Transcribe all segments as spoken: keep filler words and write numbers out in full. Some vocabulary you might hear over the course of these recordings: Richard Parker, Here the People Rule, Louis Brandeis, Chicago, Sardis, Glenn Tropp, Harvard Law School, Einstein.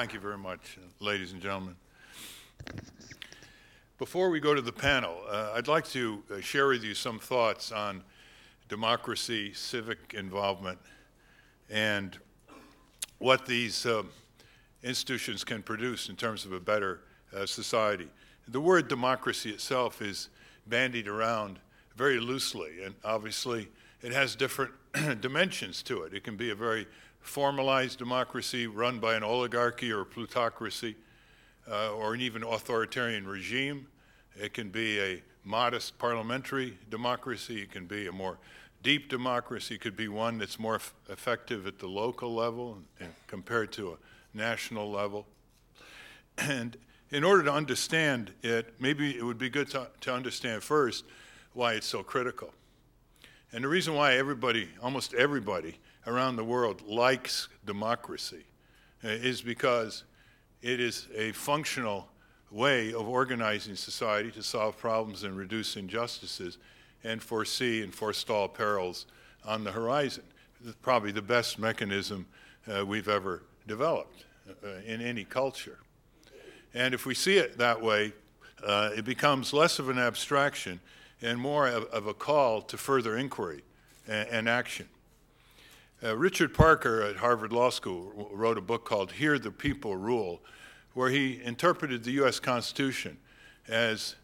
Thank you very much, ladies and gentlemen. Before we go to the panel, uh, I'd like to uh, share with you some thoughts on democracy, civic involvement, and what these uh, institutions can produce in terms of a better uh, society. The word democracy itself is bandied around very loosely, and obviously it has different dimensions to it. It can be a very formalized democracy run by an oligarchy or a plutocracy, uh, or an even authoritarian regime. It can be a modest parliamentary democracy. It can be a more deep democracy. It could be one that's more f- effective at the local level and compared to a national level. And in order to understand it, maybe it would be good to, to understand first why it's so critical. And the reason why everybody, almost everybody around the world likes democracy uh, is because it is a functional way of organizing society to solve problems and reduce injustices and foresee and forestall perils on the horizon. It's probably the best mechanism uh, we've ever developed uh, in any culture. And if we see it that way, uh, it becomes less of an abstraction and more of, of a call to further inquiry and, and action. Uh, Richard Parker at Harvard Law School w- wrote a book called Here the People Rule, where he interpreted the U S Constitution as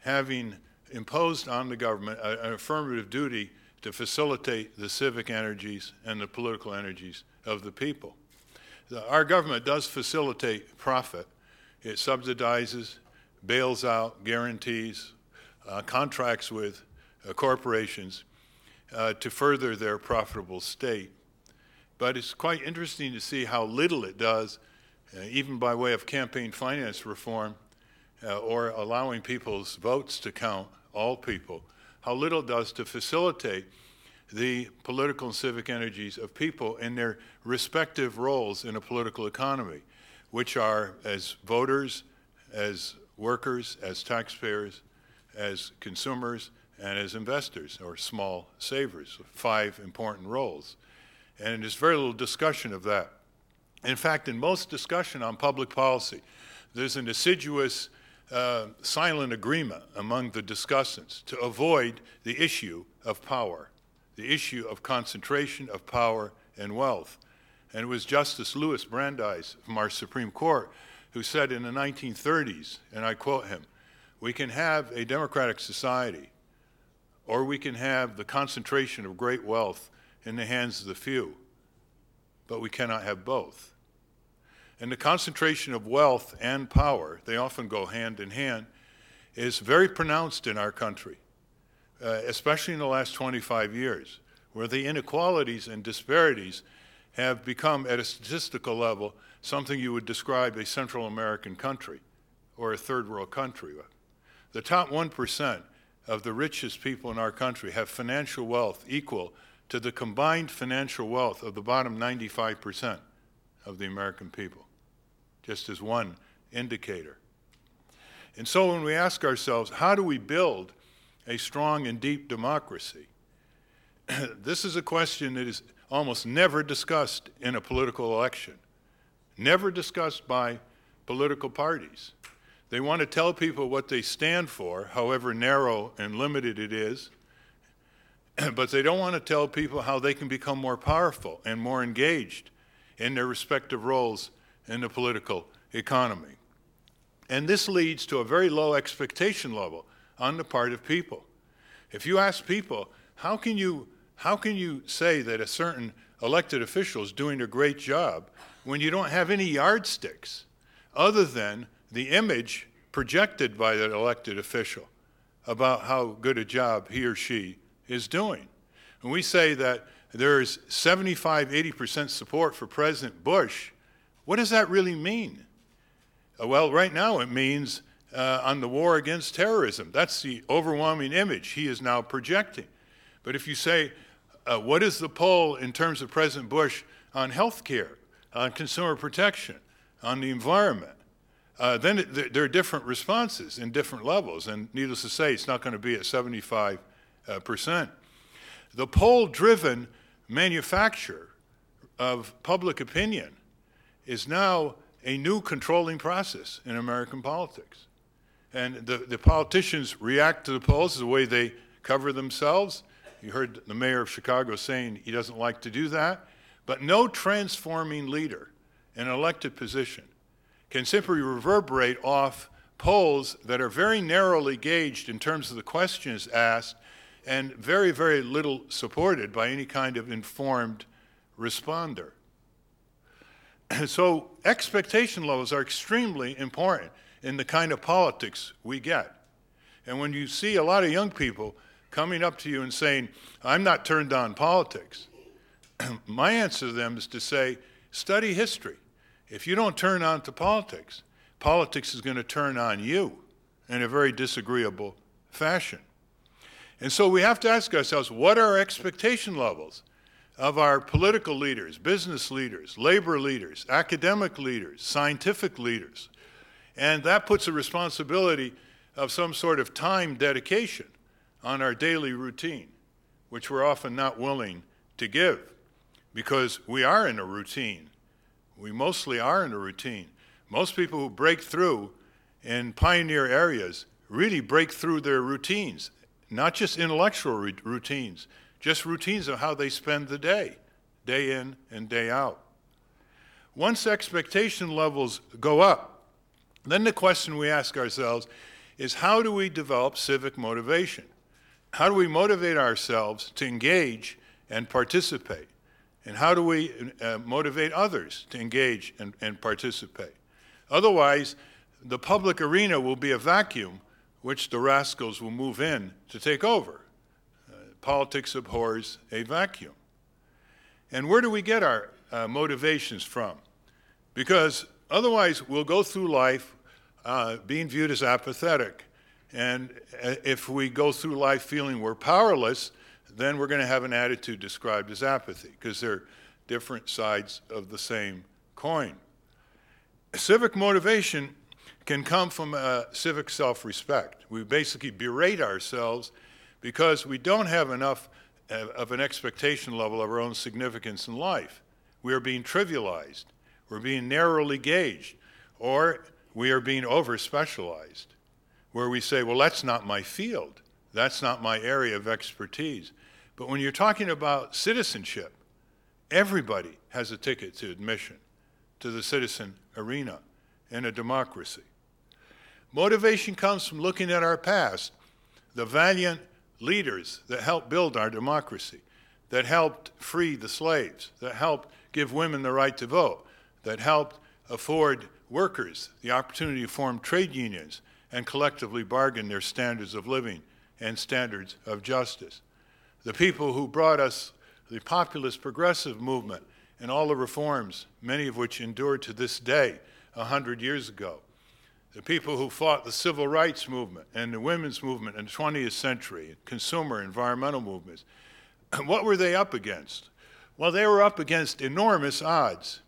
having imposed on the government a, an affirmative duty to facilitate the civic energies and the political energies of the people. The, our government does facilitate profit. It subsidizes, bails out, guarantees, Uh, contracts with uh, corporations uh, to further their profitable state. But it's quite interesting to see how little it does, uh, even by way of campaign finance reform uh, or allowing people's votes to count, all people, how little it does to facilitate the political and civic energies of people in their respective roles in a political economy, which are as voters, as workers, as taxpayers, as consumers, and as investors, or small savers, five important roles. And there's very little discussion of that. In fact, in most discussion on public policy, there's an assiduous uh, silent agreement among the discussants to avoid the issue of power, the issue of concentration of power and wealth. And it was Justice Louis Brandeis from our Supreme Court who said in the nineteen thirties, and I quote him, "We can have a democratic society, or we can have the concentration of great wealth in the hands of the few, but we cannot have both." And the concentration of wealth and power, they often go hand in hand, is very pronounced in our country, uh, especially in the last twenty-five years, where the inequalities and disparities have become, at a statistical level, something you would describe a Central American country or a third world country. The top one percent of the richest people in our country have financial wealth equal to the combined financial wealth of the bottom ninety-five percent of the American people, just as one indicator. And so when we ask ourselves, how do we build a strong and deep democracy? This is a question that is almost never discussed in a political election, never discussed by political parties. They want to tell people what they stand for, however narrow and limited it is, but they don't want to tell people how they can become more powerful and more engaged in their respective roles in the political economy. And this leads to a very low expectation level on the part of people. If you ask people, how can you, how can you say that a certain elected official is doing a great job when you don't have any yardsticks other than the image projected by that elected official about how good a job he or she is doing? And we say that there is seventy-five, eighty percent support for President Bush. What does that really mean? Well, right now it means uh, on the war against terrorism. That's the overwhelming image he is now projecting. But if you say, uh, what is the poll in terms of President Bush on health care, on consumer protection, on the environment? Uh, then it, th- there are different responses in different levels, and needless to say, it's not going to be at seventy-five percent. Uh, the poll-driven manufacture of public opinion is now a new controlling process in American politics. And the, the politicians react to the polls the way they cover themselves. You heard the mayor of Chicago saying he doesn't like to do that. But no transforming leader in an elected position can simply reverberate off polls that are very narrowly gauged in terms of the questions asked and very, very little supported by any kind of informed responder. So expectation levels are extremely important in the kind of politics we get. And when you see a lot of young people coming up to you and saying, I'm not turned on politics, my answer to them is to say, study history. If you don't turn on to politics, politics is going to turn on you in a very disagreeable fashion. And so we have to ask ourselves, what are our expectation levels of our political leaders, business leaders, labor leaders, academic leaders, scientific leaders? And that puts a responsibility of some sort of time dedication on our daily routine, which we're often not willing to give because we are in a routine. We mostly are in a routine. Most people who break through in pioneer areas really break through their routines, not just intellectual routines, just routines of how they spend the day, day in and day out. Once expectation levels go up, then the question we ask ourselves is, how do we develop civic motivation? How do we motivate ourselves to engage and participate? And how do we uh, motivate others to engage and, and participate? Otherwise, the public arena will be a vacuum which the rascals will move in to take over. Politics abhors a vacuum. And where do we get our uh, motivations from? Because otherwise we'll go through life uh, being viewed as apathetic. And if we go through life feeling we're powerless, then we're going to have an attitude described as apathy, because they're different sides of the same coin. Civic motivation can come from uh, civic self-respect. We basically berate ourselves because we don't have enough of an expectation level of our own significance in life. We are being trivialized, we're being narrowly gauged, or we are being over-specialized, where we say, well, that's not my field, that's not my area of expertise. But when you're talking about citizenship, everybody has a ticket to admission to the citizen arena in a democracy. Motivation comes from looking at our past, the valiant leaders that helped build our democracy, that helped free the slaves, that helped give women the right to vote, that helped afford workers the opportunity to form trade unions and collectively bargain their standards of living and standards of justice. The people who brought us the populist progressive movement and all the reforms, many of which endure to this day, a hundred years ago. The people who fought the civil rights movement and the women's movement in the twentieth century, consumer, environmental movements. What were they up against? Well, they were up against enormous odds.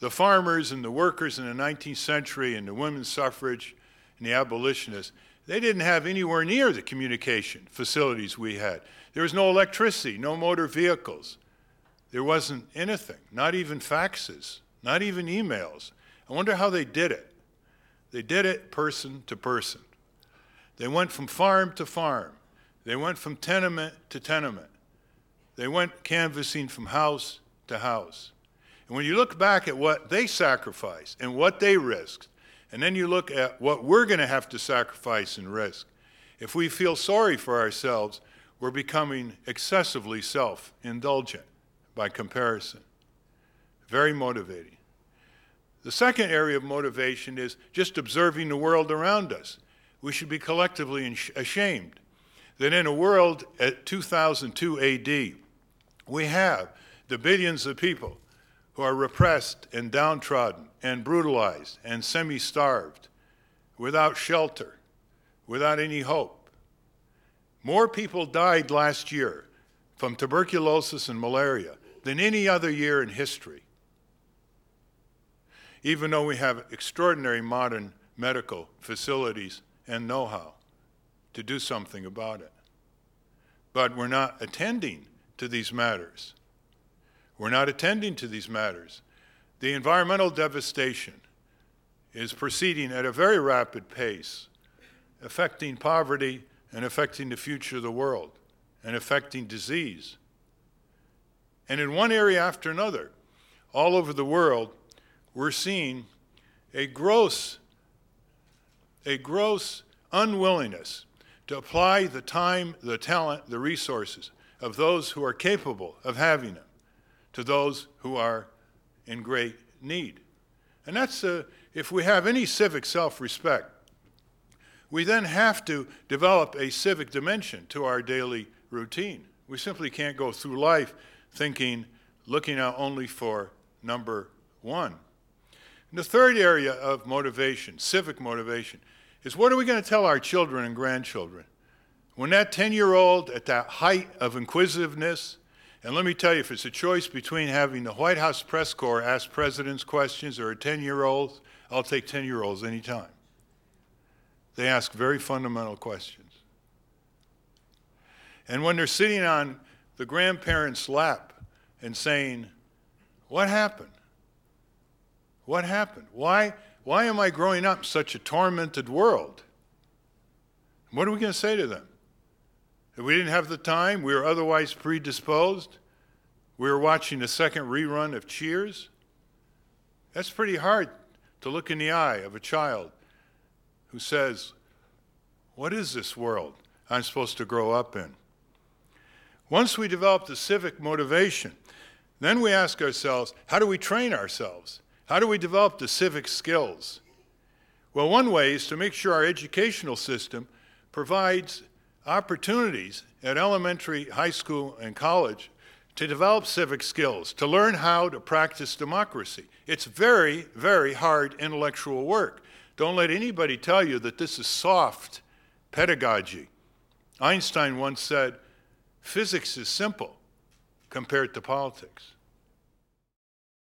The farmers and the workers in the nineteenth century and the women's suffrage and the abolitionists, they didn't have anywhere near the communication facilities we had. There was no electricity, no motor vehicles. There wasn't anything, not even faxes, not even emails. I wonder how they did it. They did it person to person. They went from farm to farm. They went from tenement to tenement. They went canvassing from house to house. And when you look back at what they sacrificed and what they risked, and then you look at what we're going to have to sacrifice and risk, if we feel sorry for ourselves, we're becoming excessively self-indulgent by comparison. Very motivating. The second area of motivation is just observing the world around us. We should be collectively ashamed that in a world at two thousand two A D, we have the billions of people who are repressed and downtrodden and brutalized and semi-starved, without shelter, without any hope. More people died last year from tuberculosis and malaria than any other year in history, even though we have extraordinary modern medical facilities and know-how to do something about it. But we're not attending to these matters. We're not attending to these matters. The environmental devastation is proceeding at a very rapid pace, affecting poverty and affecting the future of the world and affecting disease. And in one area after another, all over the world, we're seeing a gross, a gross unwillingness to apply the time, the talent, the resources of those who are capable of having them to those who are in great need. And that's, a, if we have any civic self-respect, we then have to develop a civic dimension to our daily routine. We simply can't go through life thinking, looking out only for number one. And the third area of motivation, civic motivation, is what are we going to tell our children and grandchildren? When that ten-year-old at that height of inquisitiveness, and let me tell you, if it's a choice between having the White House press corps ask presidents questions or a ten-year-old, I'll take ten-year-olds any time. They ask very fundamental questions. And when they're sitting on the grandparents' lap and saying, what happened? What happened? Why, why am I growing up in such a tormented world? What are we going to say to them? If we didn't have the time, we were otherwise predisposed, we were watching the second rerun of Cheers. That's pretty hard to look in the eye of a child who says, what is this world I'm supposed to grow up in? Once we develop the civic motivation, then we ask ourselves, how do we train ourselves? How do we develop the civic skills? Well, one way is to make sure our educational system provides opportunities at elementary, high school, and college to develop civic skills, to learn how to practice democracy. It's very, very hard intellectual work. Don't let anybody tell you that this is soft pedagogy. Einstein once said, physics is simple compared to politics.